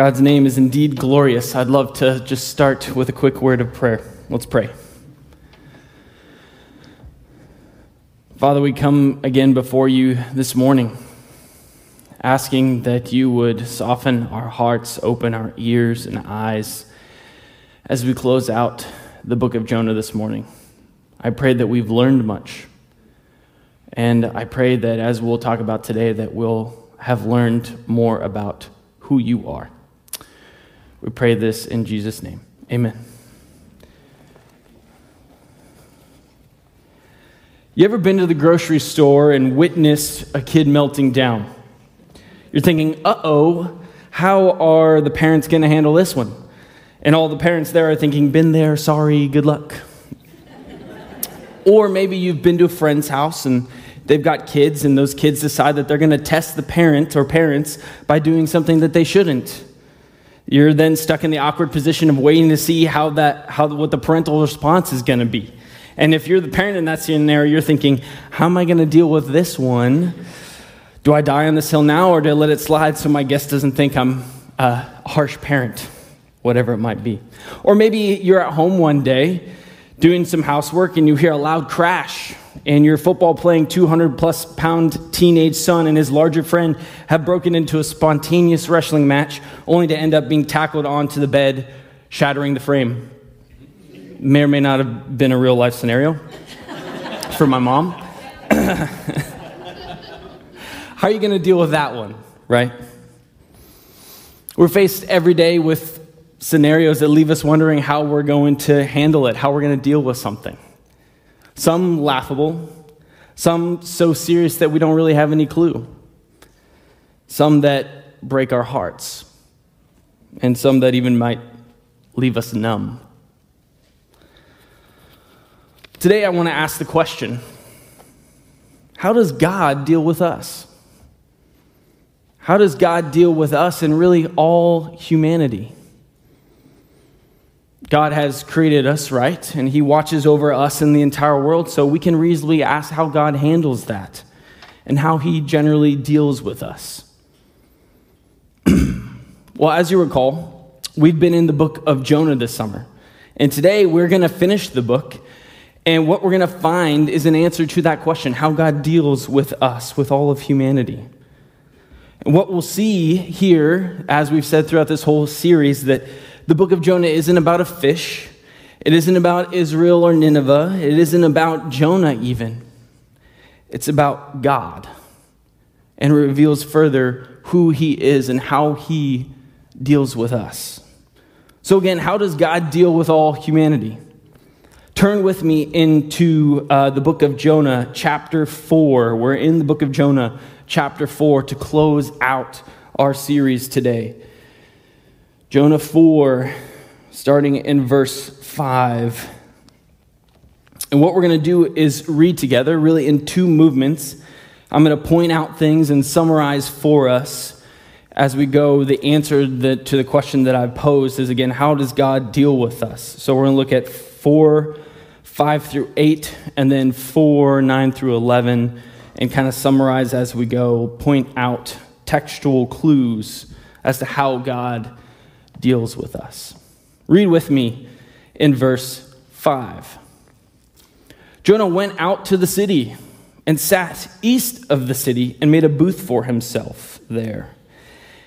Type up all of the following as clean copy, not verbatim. God's name is indeed glorious. I'd love to just start with a quick word of prayer. Let's pray. Father, we come again before you this morning, asking that you would soften our hearts, open our ears and eyes as we close out the book of Jonah this morning. I pray that we've learned much, and I pray that as we'll talk about today, that we'll have learned more about who you are. We pray this in Jesus' name. Amen. You ever been to the grocery store and witnessed a kid melting down? You're thinking, uh-oh, how are the parents going to handle this one? And all the parents there are thinking, been there, sorry, good luck. Or maybe you've been to a friend's house and they've got kids, and those kids decide that they're going to test the parent or parents by doing something that they shouldn't. You're then stuck in the awkward position of waiting to see what the parental response is going to be. And if you're the parent in that scenario, you're thinking, how am I going to deal with this one? Do I die on this hill now, or do I let it slide so my guest doesn't think I'm a harsh parent, whatever it might be? Or maybe you're at home one day doing some housework and you hear a loud crash, and your football-playing 200-plus-pound teenage son and his larger friend have broken into a spontaneous wrestling match only to end up being tackled onto the bed, shattering the frame. May or may not have been a real-life scenario for my mom. How are you going to deal with that one, right? We're faced every day with scenarios that leave us wondering how we're going to handle it, how we're going to deal with something. Some laughable, some so serious that we don't really have any clue, some that break our hearts, and some that even might leave us numb. Today I want to ask the question, how does God deal with us? How does God deal with us and really all humanity? God has created us, right? And he watches over us and the entire world, so we can reasonably ask how God handles that and how he generally deals with us. Well, as you recall, we've been in the book of Jonah this summer. And today we're going to finish the book. And what we're going to find is an answer to that question, how God deals with us, with all of humanity. And what we'll see here, as we've said throughout this whole series, that the book of Jonah isn't about a fish. It isn't about Israel or Nineveh. It isn't about Jonah even. It's about God, and reveals further who he is and how he deals with us. So again, how does God deal with all humanity? Turn with me into the book of Jonah, chapter 4. We're in the book of Jonah, chapter 4, to close out our series today. Jonah 4, starting in verse 5. And what we're going to do is read together, really in two movements. I'm going to point out things and summarize for us as we go the answer to the question that I posed is, again, how does God deal with us? So we're going to look at 4, 5 through 8, and then 4, 9 through 11, and kind of summarize as we go, point out textual clues as to how God deals with us. Read with me in verse 5. Jonah went out to the city and sat east of the city and made a booth for himself there.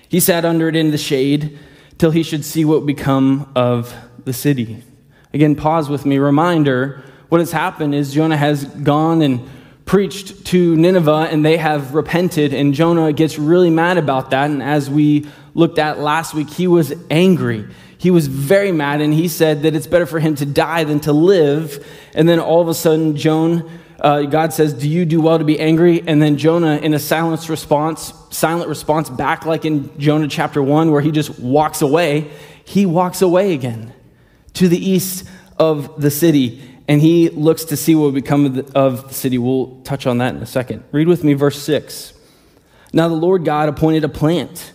He sat under it in the shade till he should see what become of the city. Again, pause with me. Reminder, what has happened is Jonah has gone and preached to Nineveh, and they have repented, and Jonah gets really mad about that. And as we looked at last week, he was angry. He was very mad, and he said that it's better for him to die than to live. And then all of a sudden, God says, do you do well to be angry? And then Jonah, in a silent response back like in Jonah chapter 1, where he just walks away, he walks away again to the east of the city, and he looks to see what will become of the city. We'll touch on that in a second. Read with me verse 6. Now the Lord God appointed a plant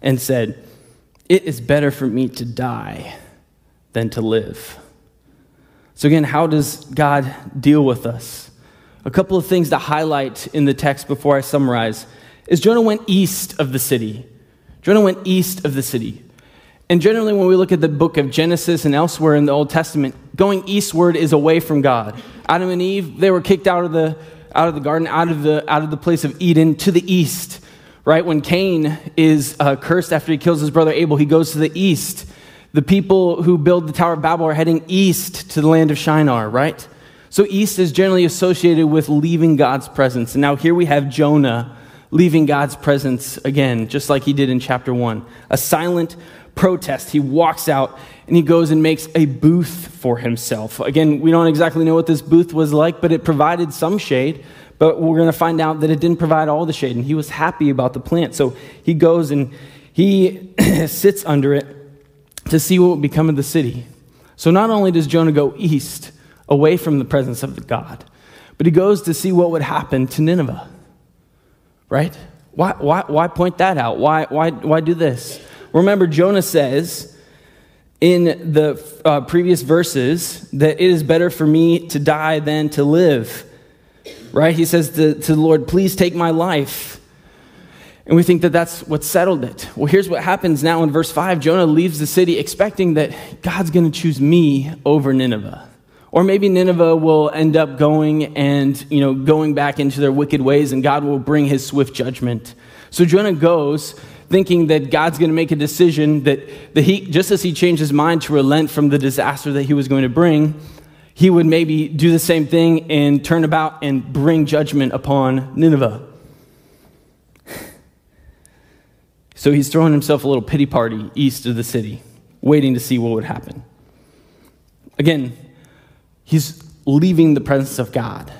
and said, "It is better for me to die than to live." So again, how does God deal with us? A couple of things to highlight in the text before I summarize is Jonah went east of the city. Jonah went east of the city. And generally, when we look at the book of Genesis and elsewhere in the Old Testament, going eastward is away from God. Adam and Eve, they were kicked out of the garden, out of the place of Eden to the east. Right when Cain is cursed after he kills his brother Abel, he goes to the east. The people who build the Tower of Babel are heading east to the land of Shinar, right? So east is generally associated with leaving God's presence. And now here we have Jonah leaving God's presence again, just like he did in chapter 1. A silent protest. He walks out and he goes and makes a booth for himself. Again, we don't exactly know what this booth was like, but it provided some shade. But we're going to find out that it didn't provide all the shade, and he was happy about the plant. So he goes and he sits under it to see what would become of the city. So not only does Jonah go east, away from the presence of the God, but he goes to see what would happen to Nineveh. Right? Why point that out? Why do this? Remember, Jonah says in the previous verses that it is better for me to die than to live. Right? He says to the Lord, "Please take my life." And we think that that's what settled it. Well, here's what happens now in verse 5. Jonah leaves the city expecting that God's going to choose me over Nineveh. Or maybe Nineveh will end up going and, going back into their wicked ways, and God will bring his swift judgment. So Jonah goes thinking that God's going to make a decision that he, just as he changed his mind to relent from the disaster that he was going to bring, he would maybe do the same thing and turn about and bring judgment upon Nineveh. So he's throwing himself a little pity party east of the city, waiting to see what would happen. Again, he's leaving the presence of God.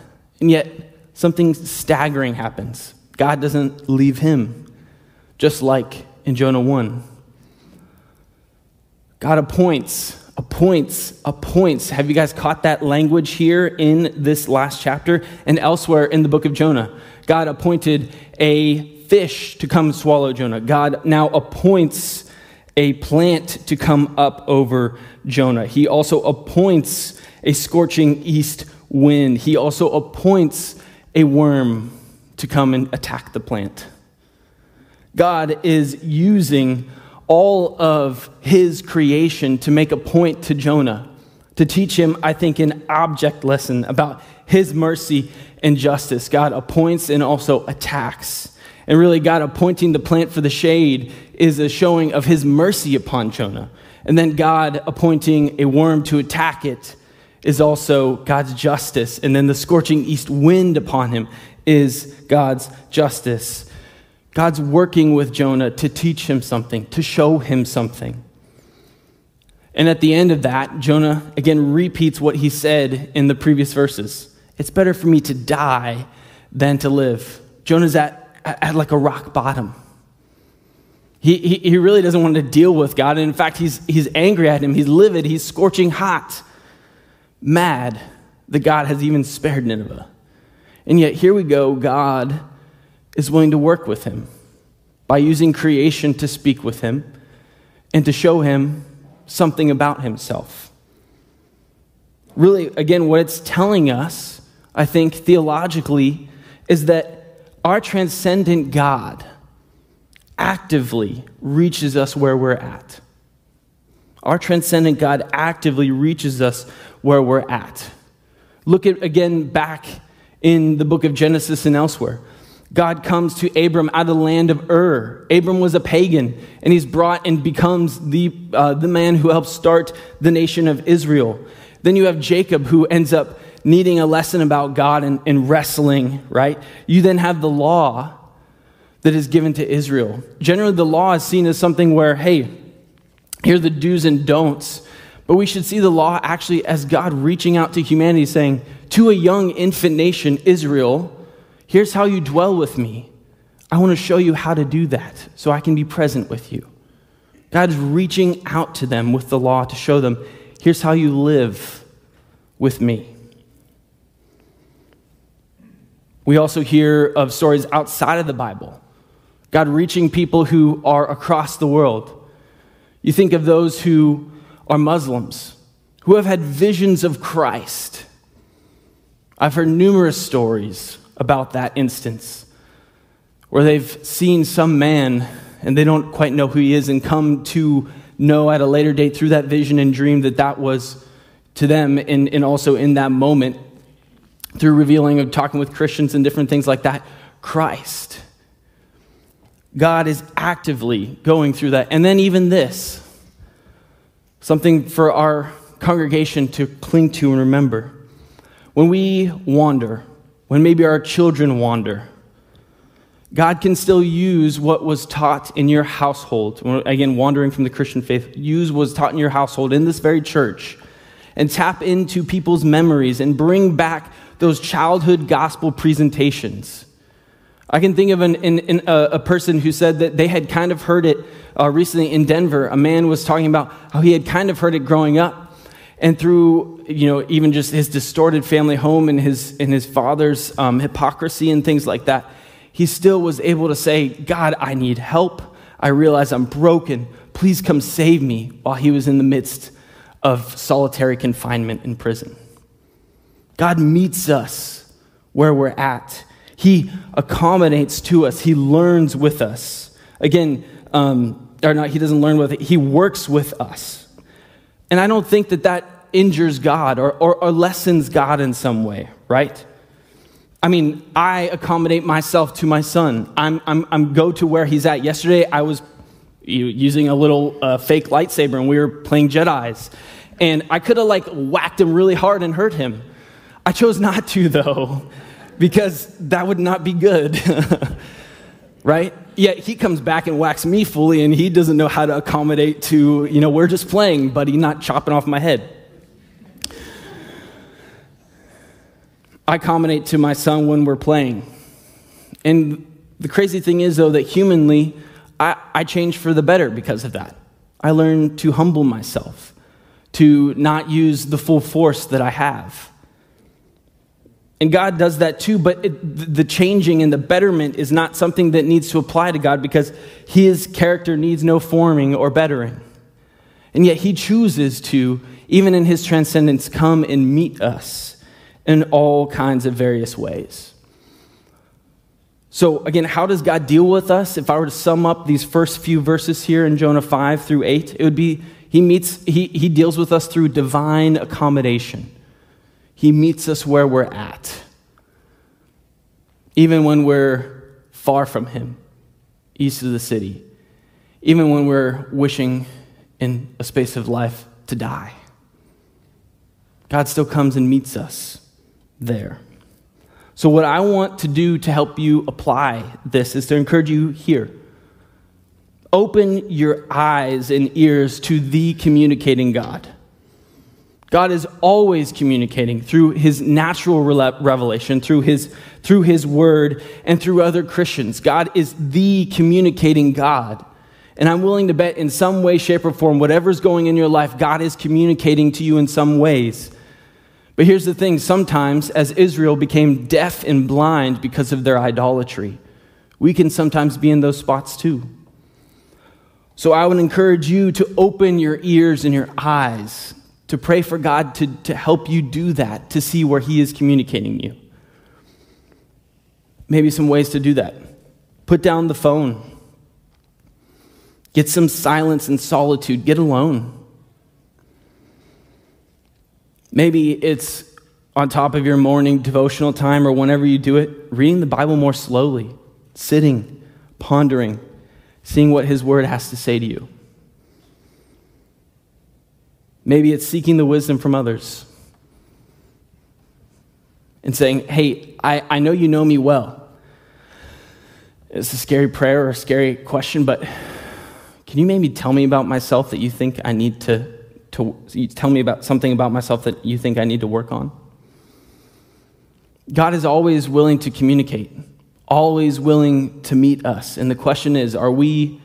And yet, something staggering happens. God doesn't leave him, just like in Jonah 1. God appoints. Have you guys caught that language here in this last chapter and elsewhere in the book of Jonah? God appointed a fish to come swallow Jonah. God now appoints a plant to come up over Jonah. He also appoints a scorching east wind. He also appoints a worm to come and attack the plant. God is using all of his creation to make a point to Jonah, to teach him, I think, an object lesson about his mercy and justice. God appoints and also attacks. And really, God appointing the plant for the shade is a showing of his mercy upon Jonah. And then God appointing a worm to attack it is also God's justice. And then the scorching east wind upon him is God's justice. God's working with Jonah to teach him something, to show him something. And at the end of that, Jonah again repeats what he said in the previous verses. It's better for me to die than to live. Jonah's at like a rock bottom. He really doesn't want to deal with God. And in fact, he's angry at him. He's livid. He's scorching hot, mad that God has even spared Nineveh. And yet here we go, God is willing to work with him by using creation to speak with him and to show him something about himself. Really, again, what it's telling us, I think, theologically, is that our transcendent God actively reaches us where we're at. Our transcendent God actively reaches us where we're at. Look at, again, back in the book of Genesis and elsewhere. God comes to Abram out of the land of Ur. Abram was a pagan, and he's brought and becomes the man who helps start the nation of Israel. Then you have Jacob, who ends up needing a lesson about God and wrestling, right? You then have the law that is given to Israel. Generally, the law is seen as something where, hey, here are the do's and don'ts. But we should see the law actually as God reaching out to humanity, saying, to a young infant nation, Israel, here's how you dwell with me. I want to show you how to do that so I can be present with you. God is reaching out to them with the law to show them, here's how you live with me. We also hear of stories outside of the Bible. God reaching people who are across the world. You think of those who are Muslims, who have had visions of Christ. I've heard numerous stories about that instance, where they've seen some man and they don't quite know who he is and come to know at a later date through that vision and dream that that was to them and also in that moment through revealing of talking with Christians and different things like that, Christ. God is actively going through that. And then even this, something for our congregation to cling to and remember. When we wander, when maybe our children wander, God can still use what was taught in your household. Again, wandering from the Christian faith, use what was taught in your household in this very church and tap into people's memories and bring back those childhood gospel presentations. I can think of a person who said that they had kind of heard it recently in Denver. A man was talking about how he had kind of heard it growing up, and through, even just his distorted family home and his father's hypocrisy and things like that, he still was able to say, God, I need help. I realize I'm broken. Please come save me, while he was in the midst of solitary confinement in prison. God meets us where we're at. He accommodates to us. He learns with us. Again, he doesn't learn with it. He works with us. And I don't think that injures God or lessens God in some way, right? I mean, I accommodate myself to my son. I'm go to where he's at. Yesterday, I was using a little fake lightsaber, and we were playing Jedis. And I could have, whacked him really hard and hurt him. I chose not to, though, because that would not be good, right? Yet he comes back and whacks me fully, and he doesn't know how to accommodate to, we're just playing, buddy, not chopping off my head. I accommodate to my son when we're playing. And the crazy thing is, though, that humanly, I change for the better because of that. I learn to humble myself, to not use the full force that I have. And God does that too, but the changing and the betterment is not something that needs to apply to God, because his character needs no forming or bettering. And yet he chooses to, even in his transcendence, come and meet us in all kinds of various ways. So again, how does God deal with us? If I were to sum up these first few verses here in Jonah 5 through 8, it would be he deals with us through divine accommodation. He meets us where we're at, even when we're far from him, east of the city, even when we're wishing in a space of life to die. God still comes and meets us there. So what I want to do to help you apply this is to encourage you here. Open your eyes and ears to the communicating God. God is always communicating through his natural revelation, through his word, and through other Christians. God is the communicating God. And I'm willing to bet in some way, shape, or form, whatever's going in your life, God is communicating to you in some ways. But here's the thing, sometimes, as Israel became deaf and blind because of their idolatry, we can sometimes be in those spots too. So I would encourage you to open your ears and your eyes, to pray for God to help you do that, to see where he is communicating you. Maybe some ways to do that. Put down the phone. Get some silence and solitude. Get alone. Maybe it's on top of your morning devotional time or whenever you do it, reading the Bible more slowly, sitting, pondering, seeing what his word has to say to you. Maybe it's seeking the wisdom from others and saying, hey, I know you know me well. It's a scary prayer or a scary question, but can you maybe tell me about myself that you think I need to tell me about something about myself that you think I need to work on? God is always willing to communicate, always willing to meet us. And the question is, are we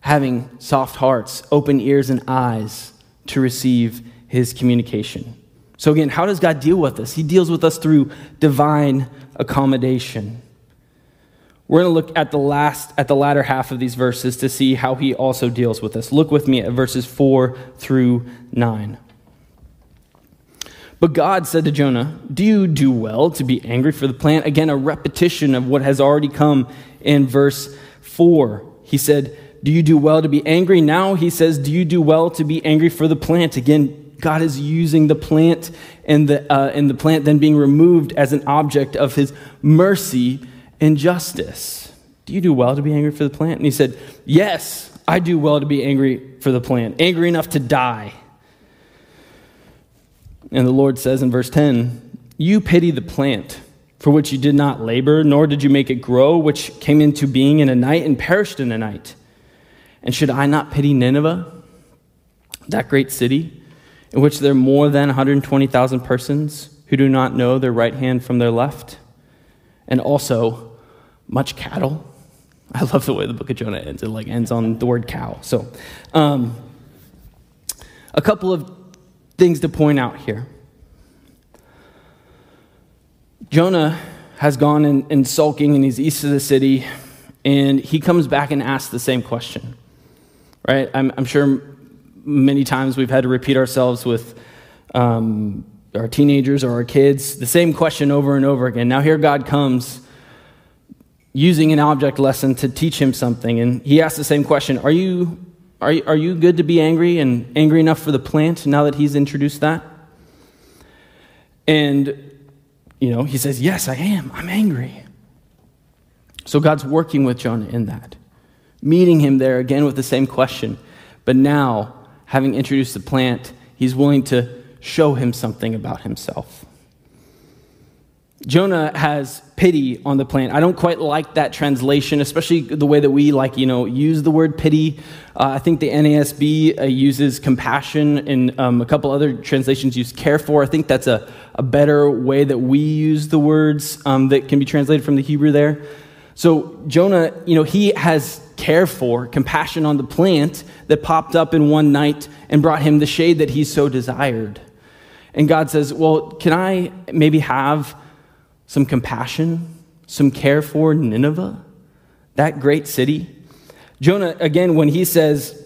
having soft hearts, open ears and eyes to receive his communication? So again, how does God deal with us? He deals with us through divine accommodation. We're going to look at the latter half of these verses to see how he also deals with us. Look with me at verses 4-9. But God said to Jonah, "Do you do well to be angry for the plant?" Again, a repetition of what has already come in verse 4. He said, "Do you do well to be angry?" Now he says, "Do you do well to be angry for the plant?" Again, God is using the plant and the plant then being removed as an object of his mercy and justice. Do you do well to be angry for the plant? And he said, "Yes, I do well to be angry for the plant, angry enough to die." And the Lord says in verse 10, "You pity the plant for which you did not labor, nor did you make it grow, which came into being in a night and perished in a night. And should I not pity Nineveh, that great city, in which there are more than 120,000 persons who do not know their right hand from their left? And also much cattle." I love the way the book of Jonah ends. It ends on the word cow. So a couple of things to point out here. Jonah has gone and sulking, and he's east of the city, and he comes back and asks the same question. Right? I'm sure many times we've had to repeat ourselves with our teenagers or our kids, the same question over and over again. Now here God comes using an object lesson to teach him something, and he asks the same question. Are you good to be angry and angry enough for the plant now that he's introduced that? And, he says, "Yes, I am. I'm angry." So God's working with Jonah in that, meeting him there again with the same question. But now, having introduced the plant, he's willing to show him something about himself. Jonah has pity on the plant. I don't quite like that translation, especially the way that we use the word pity. I think the NASB uses compassion, and a couple other translations use care for. I think that's a better way that we use the words that can be translated from the Hebrew there. So Jonah, he has care for, compassion on the plant that popped up in one night and brought him the shade that he so desired. And God says, "Well, can I maybe have some compassion, some care for Nineveh, that great city?" Jonah, again, when he says,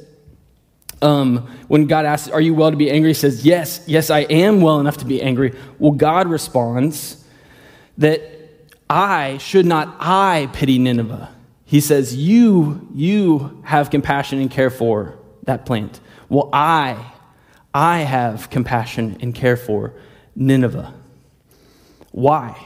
when God asks, "Are you well to be angry?" He says, yes, I am well enough to be angry. Well, God responds that should not I pity Nineveh? He says, you have compassion and care for that plant. Well, I have compassion and care for Nineveh. Why?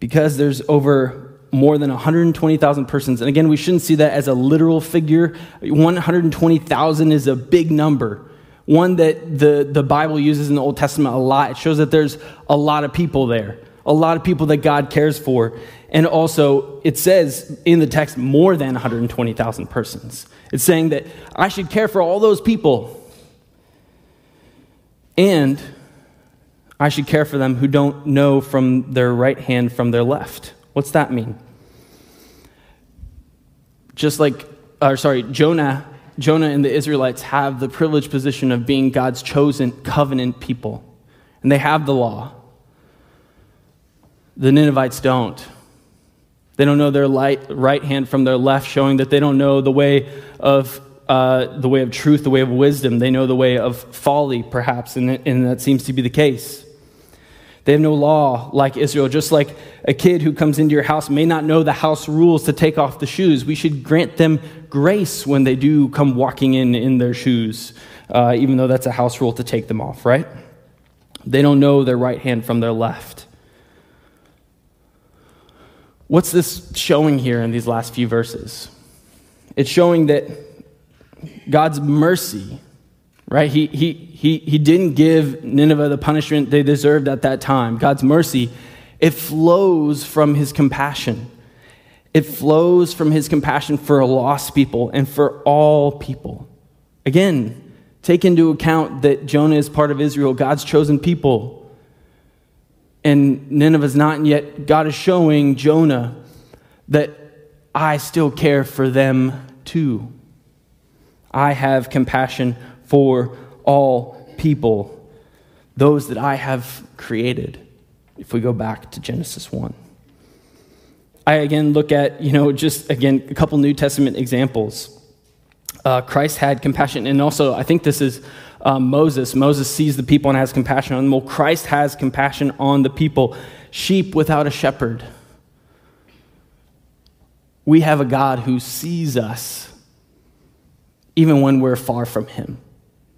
Because there's over more than 120,000 persons. And again, we shouldn't see that as a literal figure. 120,000 is a big number, one that the Bible uses in the Old Testament a lot. It shows that there's a lot of people there, a lot of people that God cares for. And also, it says in the text, more than 120,000 persons. It's saying that I should care for all those people. And I should care for them who don't know from their right hand from their left. What's that mean? Jonah and the Israelites have the privileged position of being God's chosen covenant people. And they have the law. The Ninevites don't. They don't know their right hand from their left, showing that they don't know the way of truth, the way of wisdom. They know the way of folly, perhaps, and that seems to be the case. They have no law like Israel, just like a kid who comes into your house may not know the house rules to take off the shoes. We should grant them grace when they do come walking in their shoes, even though that's a house rule to take them off, right? They don't know their right hand from their left. What's this showing here in these last few verses? It's showing that God's mercy, right? He didn't give Nineveh the punishment they deserved at that time. God's mercy, it flows from his compassion. It flows from his compassion for a lost people and for all people. Again, take into account that Jonah is part of Israel, God's chosen people. and Nineveh's not, and yet God is showing Jonah that I still care for them too. I have compassion for all people, those that I have created, if we go back to Genesis 1. I again look at, a couple New Testament examples. Christ had compassion, and also I think this is Moses. Moses sees the people and has compassion on them. Well, Christ has compassion on the people. Sheep without a shepherd. We have a God who sees us even when we're far from him,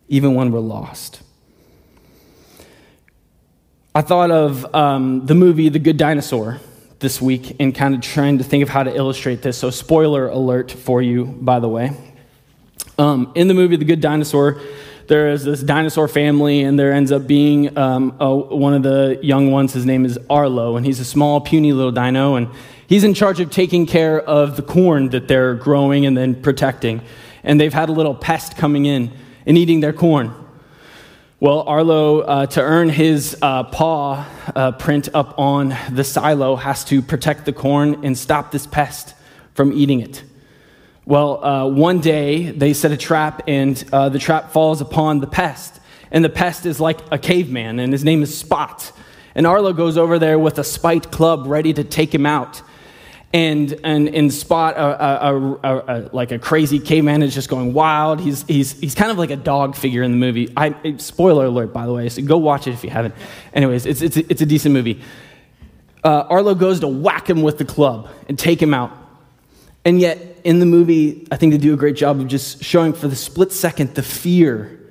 even when we're lost. I thought of the movie The Good Dinosaur this week and kind of trying to think of how to illustrate this. So spoiler alert for you, by the way. In the movie The Good Dinosaur, there is this dinosaur family, and there ends up being one of the young ones. His name is Arlo, and he's a small, puny little dino, and he's in charge of taking care of the corn that they're growing and then protecting. And they've had a little pest coming in and eating their corn. Well, Arlo, to earn his paw print up on the silo, has to protect the corn and stop this pest from eating it. Well, one day they set a trap, and the trap falls upon the pest. And the pest is like a caveman, and his name is Spot. And Arlo goes over there with a spiked club ready to take him out. And Spot, like a crazy caveman, is just going wild. He's kind of like a dog figure in the movie. Spoiler alert, by the way, so go watch it if you haven't. Anyways, it's a decent movie. Arlo goes to whack him with the club and take him out. And yet, in the movie, I think they do a great job of just showing for the split second the fear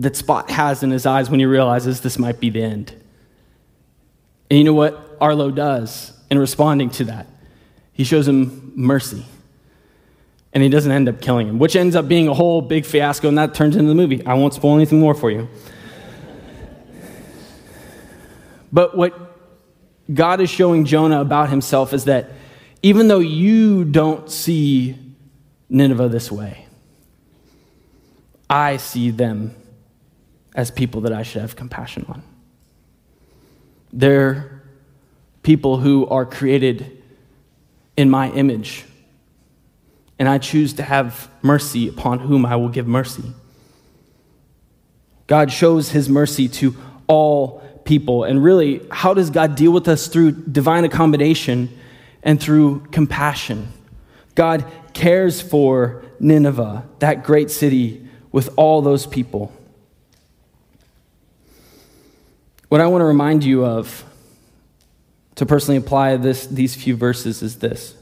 that Spot has in his eyes when he realizes this might be the end. And you know what Arlo does in responding to that? He shows him mercy. And he doesn't end up killing him, which ends up being a whole big fiasco, and that turns into the movie. I won't spoil anything more for you. But what God is showing Jonah about himself is that even though you don't see Nineveh this way, I see them as people that I should have compassion on. They're people who are created in my image, and I choose to have mercy upon whom I will give mercy. God shows his mercy to all people, and really, how does God deal with us? Through divine accommodation and through compassion. God cares for Nineveh, that great city, with all those people. What I want to remind you of, to personally apply these few verses, is this.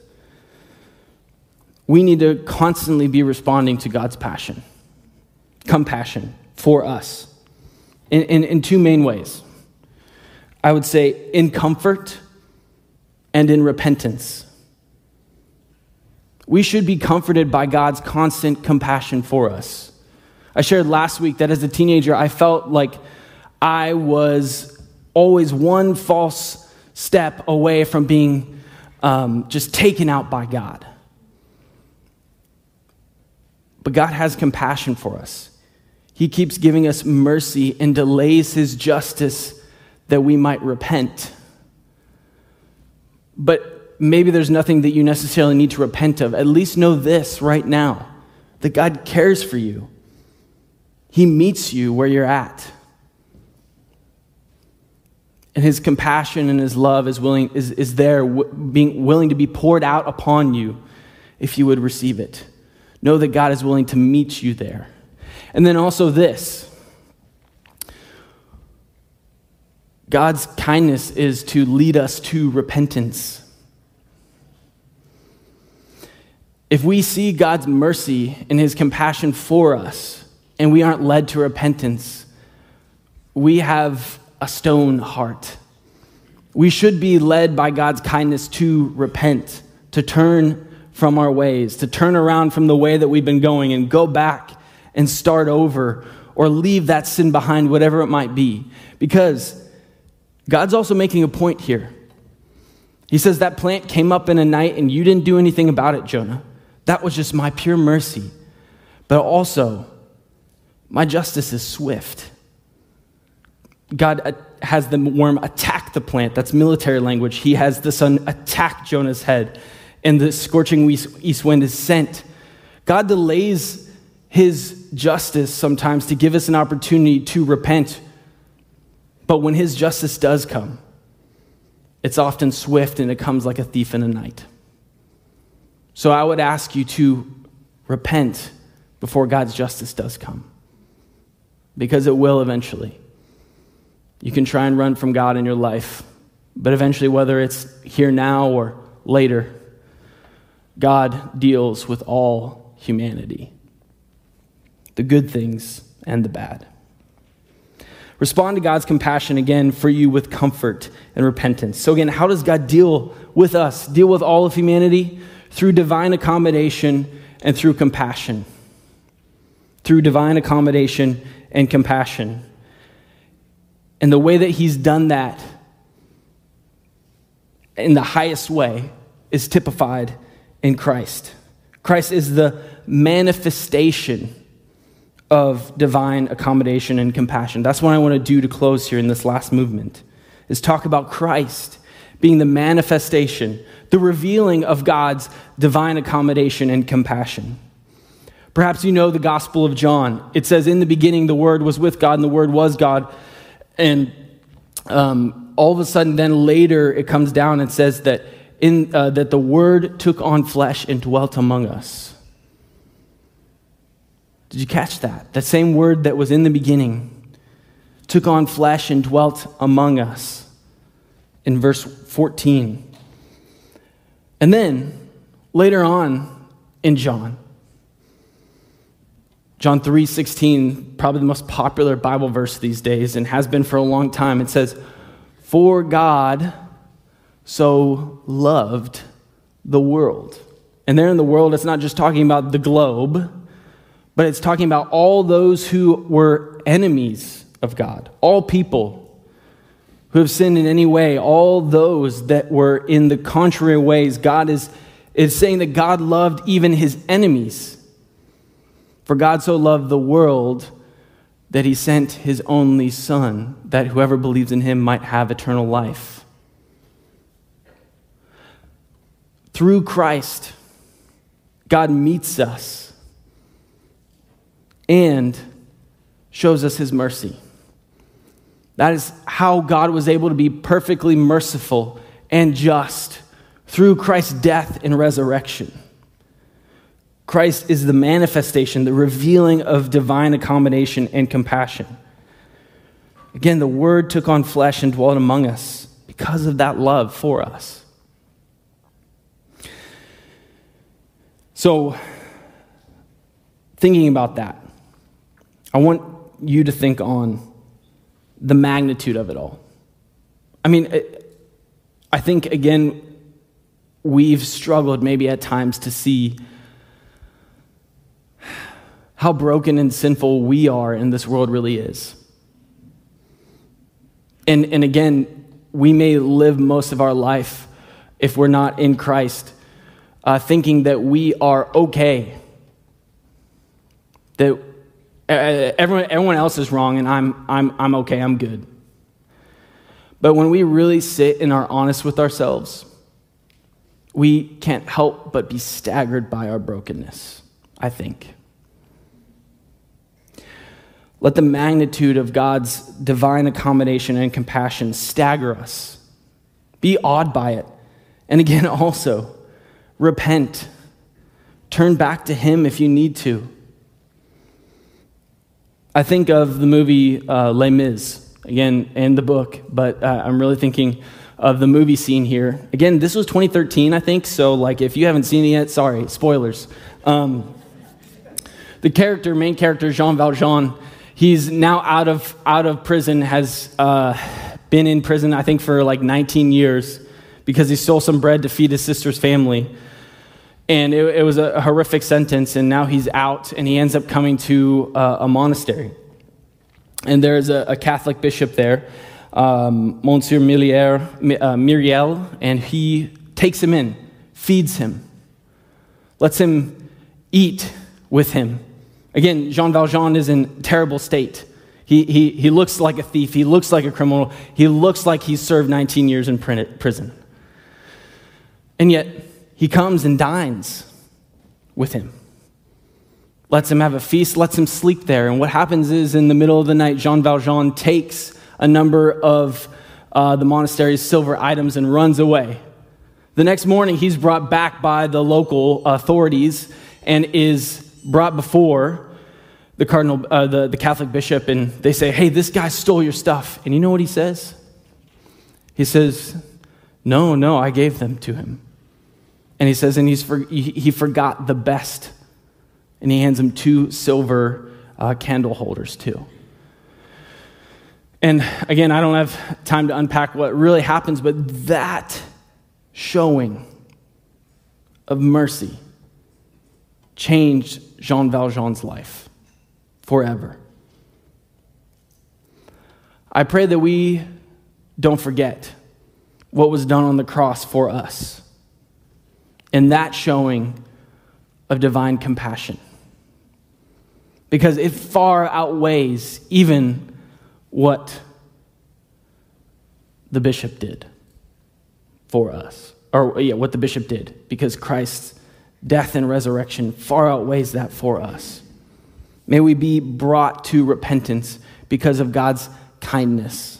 We need to constantly be responding to God's compassion for us, in two main ways. I would say in comfort and in repentance. We should be comforted by God's constant compassion for us. I shared last week that as a teenager, I felt like I was always one false step away from being just taken out by God. But God has compassion for us. He keeps giving us mercy and delays his justice that we might repent. But maybe there's nothing that you necessarily need to repent of. At least know this right now, that God cares for you. He meets you where you're at. And his compassion and his love is willing to be poured out upon you if you would receive it. Know that God is willing to meet you there. And then also this. God's kindness is to lead us to repentance. If we see God's mercy and his compassion for us, and we aren't led to repentance, we have a stone heart. We should be led by God's kindness to repent, to turn from our ways, to turn around from the way that we've been going and go back and start over, or leave that sin behind, whatever it might be. Because God's also making a point here. He says that plant came up in a night and you didn't do anything about it, Jonah. That was just my pure mercy. But also, my justice is swift. God has the worm attack the plant. That's military language. He has the sun attack Jonah's head, and the scorching east wind is sent. God delays his justice sometimes to give us an opportunity to repent. But when his justice does come, it's often swift, and it comes like a thief in the night. So I would ask you to repent before God's justice does come, because it will eventually. You can try and run from God in your life, but eventually, whether it's here now or later, God deals with all humanity, the good things and the bad. Respond to God's compassion again for you with comfort and repentance. So again, how does God deal with us, deal with all of humanity? Through divine accommodation and through compassion. Through divine accommodation and compassion. And the way that he's done that in the highest way is typified in Christ. Christ is the manifestation of divine accommodation and compassion. That's what I want to do to close here in this last movement, is talk about Christ being the manifestation, the revealing of God's divine accommodation and compassion. Perhaps you know the Gospel of John. It says, in the beginning, the Word was with God, and the Word was God. And all of a sudden, then later, it comes down and says that that the Word took on flesh and dwelt among us. Did you catch that? That same word that was in the beginning took on flesh and dwelt among us in verse 14. And then later on in John 3:16, probably the most popular Bible verse these days and has been for a long time, it says, "For God so loved the world." And there in the world, it's not just talking about the globe, but it's talking about all those who were enemies of God, all people who have sinned in any way, all those that were in the contrary ways. God is saying that God loved even his enemies. For God so loved the world that he sent his only Son, that whoever believes in him might have eternal life. Through Christ, God meets us and shows us his mercy. That is how God was able to be perfectly merciful and just, through Christ's death and resurrection. Christ is the manifestation, the revealing of divine accommodation and compassion. Again, the Word took on flesh and dwelt among us because of that love for us. So, thinking about that, I want you to think on the magnitude of it all. I mean, I think, again, we've struggled maybe at times to see how broken and sinful we are and this world really is. And again, we may live most of our life, if we're not in Christ, thinking that we are okay, that everyone else is wrong, and I'm okay, I'm good. But when we really sit and are honest with ourselves, we can't help but be staggered by our brokenness, I think. Let the magnitude of God's divine accommodation and compassion stagger us. Be awed by it. And again, also, repent. Turn back to him if you need to. I think of the movie Les Mis, again, and the book, but I'm really thinking of the movie scene here. Again, this was 2013, I think, so like if you haven't seen it yet, sorry, spoilers. The main character, Jean Valjean, he's now out of prison, has been in prison, I think, for like 19 years because he stole some bread to feed his sister's family. And it was a horrific sentence, and now he's out, and he ends up coming to a monastery. And there's a Catholic bishop there, Monsieur Myriel, and he takes him in, feeds him, lets him eat with him. Again, Jean Valjean is in terrible state. He looks like a thief. He looks like a criminal. He looks like he's served 19 years in prison. And yet, he comes and dines with him. Lets him have a feast, lets him sleep there. And what happens is, in the middle of the night, Jean Valjean takes a number of the monastery's silver items and runs away. The next morning, he's brought back by the local authorities and is brought before the cardinal, the Catholic bishop, and they say, "Hey, this guy stole your stuff." And you know what he says? He says, No, I gave them to him." And he says, and he forgot the best. And he hands him 2 silver candle holders too. And again, I don't have time to unpack what really happens, but that showing of mercy changed Jean Valjean's life forever. I pray that we don't forget what was done on the cross for us and that showing of divine compassion, because it far outweighs even what the bishop did for us, what the bishop did, because Christ's death and resurrection far outweighs that for us. May we be brought to repentance because of God's kindness.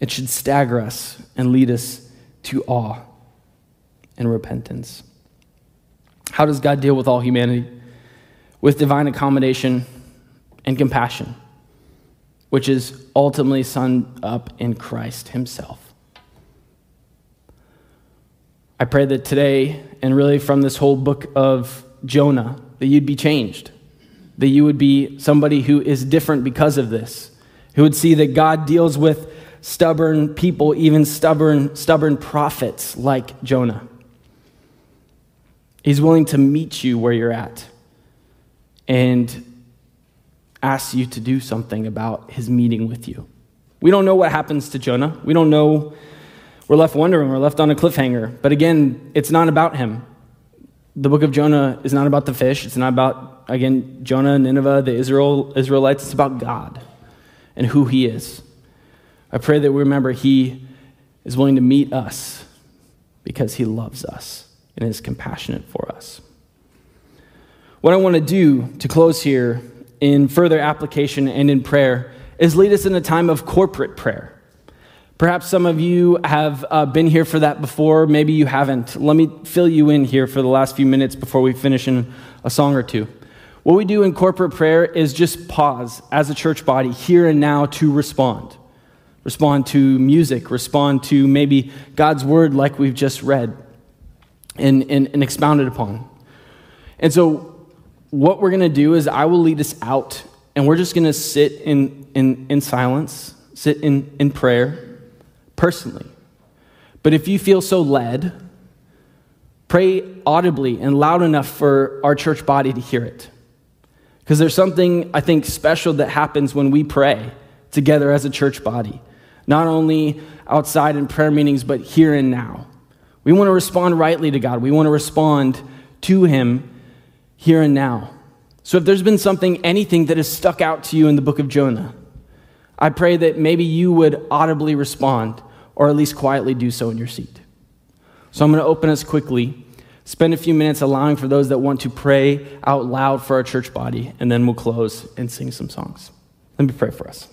It should stagger us and lead us to awe and repentance. How does God deal with all humanity? With divine accommodation and compassion, which is ultimately summed up in Christ himself. I pray that today, and really from this whole book of Jonah, that you'd be changed, that you would be somebody who is different because of this, who would see that God deals with stubborn people, even stubborn prophets like Jonah. He's willing to meet you where you're at and asks you to do something about his meeting with you. We don't know what happens to Jonah. We don't know. We're left wondering. We're left on a cliffhanger. But again, it's not about him. The book of Jonah is not about the fish. It's not about, again, Jonah, Nineveh, the Israelites. It's about God and who he is. I pray that we remember he is willing to meet us because he loves us and is compassionate for us. What I want to do to close here in further application and in prayer is lead us in a time of corporate prayer. Perhaps some of you have been here for that before. Maybe you haven't. Let me fill you in here for the last few minutes before we finish in a song or two. What we do in corporate prayer is just pause as a church body here and now to respond. Respond to music. Respond to maybe God's word like we've just read. And expounded upon. And so what we're going to do is I will lead us out, and we're just going to sit in silence, sit in prayer personally. But if you feel so led, pray audibly and loud enough for our church body to hear it. Because there's something, I think, special that happens when we pray together as a church body, not only outside in prayer meetings, but here and now. We want to respond rightly to God. We want to respond to him here and now. So if there's been anything that has stuck out to you in the book of Jonah, I pray that maybe you would audibly respond, or at least quietly do so in your seat. So I'm going to open us quickly, spend a few minutes allowing for those that want to pray out loud for our church body, and then we'll close and sing some songs. Let me pray for us.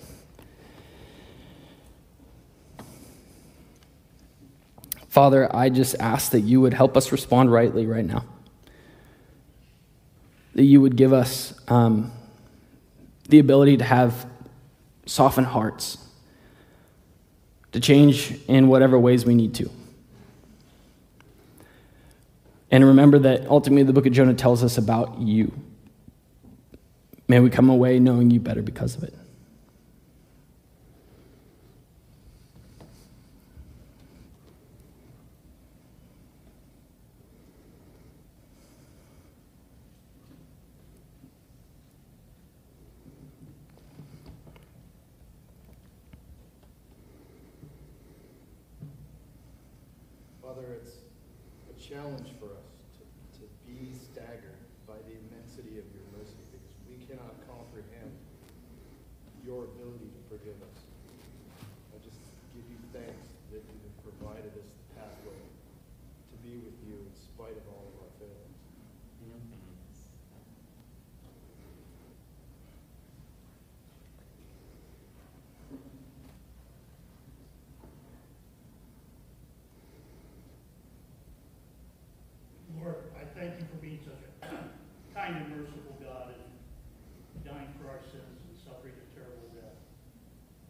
Father, I just ask that you would help us respond rightly right now. That you would give us the ability to have softened hearts, to change in whatever ways we need to. And remember that ultimately the book of Jonah tells us about you. May we come away knowing you better because of it. Challenge for us to be staggered by the immensity of your mercy, because we cannot comprehend your ability to forgive us. I just give you thanks that you have provided us the pathway to be with you in spite of all of our failings. Thank you for being such a kind and merciful God and dying for our sins and suffering a terrible death.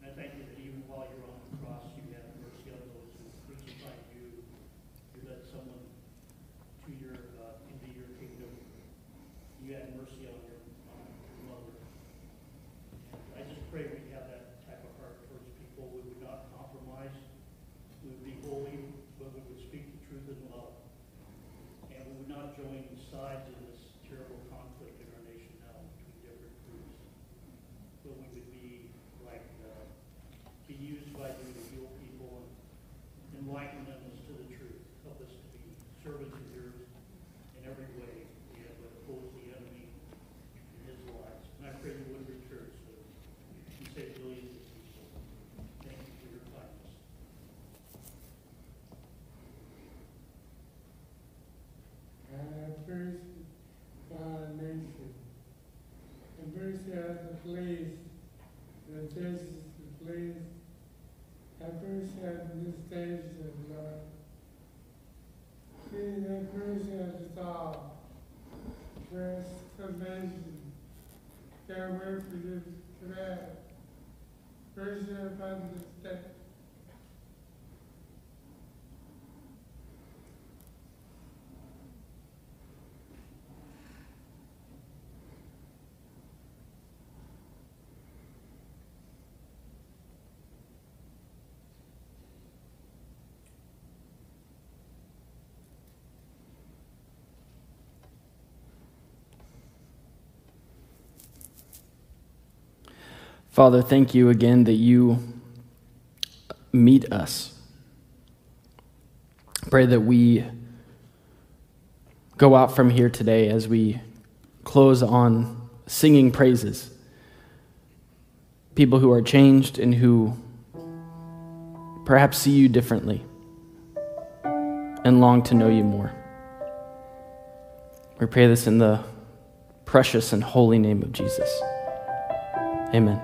And I thank you that even while you're on the cross, you had mercy on those who crucified you. You led someone to your into your kingdom. You had mercy on your mother. And I just pray we have that type of heart towards people. We would not compromise. We would be holy, but we would speak the truth in love. And we would not join sides in this terrible conflict in our nation now between different groups. But we would be like, be used by you to heal people and enlighten them as to the truth. Help us to be servants of yours in every way, yet oppose the enemy in his lives. And I pray you would return so you save millions of people. Thank you for your kindness. Have mercy upon our nation. Have mercy on the police, the justice, the police. Have mercy on this nation, Lord. Please have mercy on us all. Bless the nation. Can't wait for you to grab. Mercy upon this nation. Father, thank you again that you meet us. Pray that we go out from here today as we close on singing praises. People who are changed and who perhaps see you differently and long to know you more. We pray this in the precious and holy name of Jesus. Amen.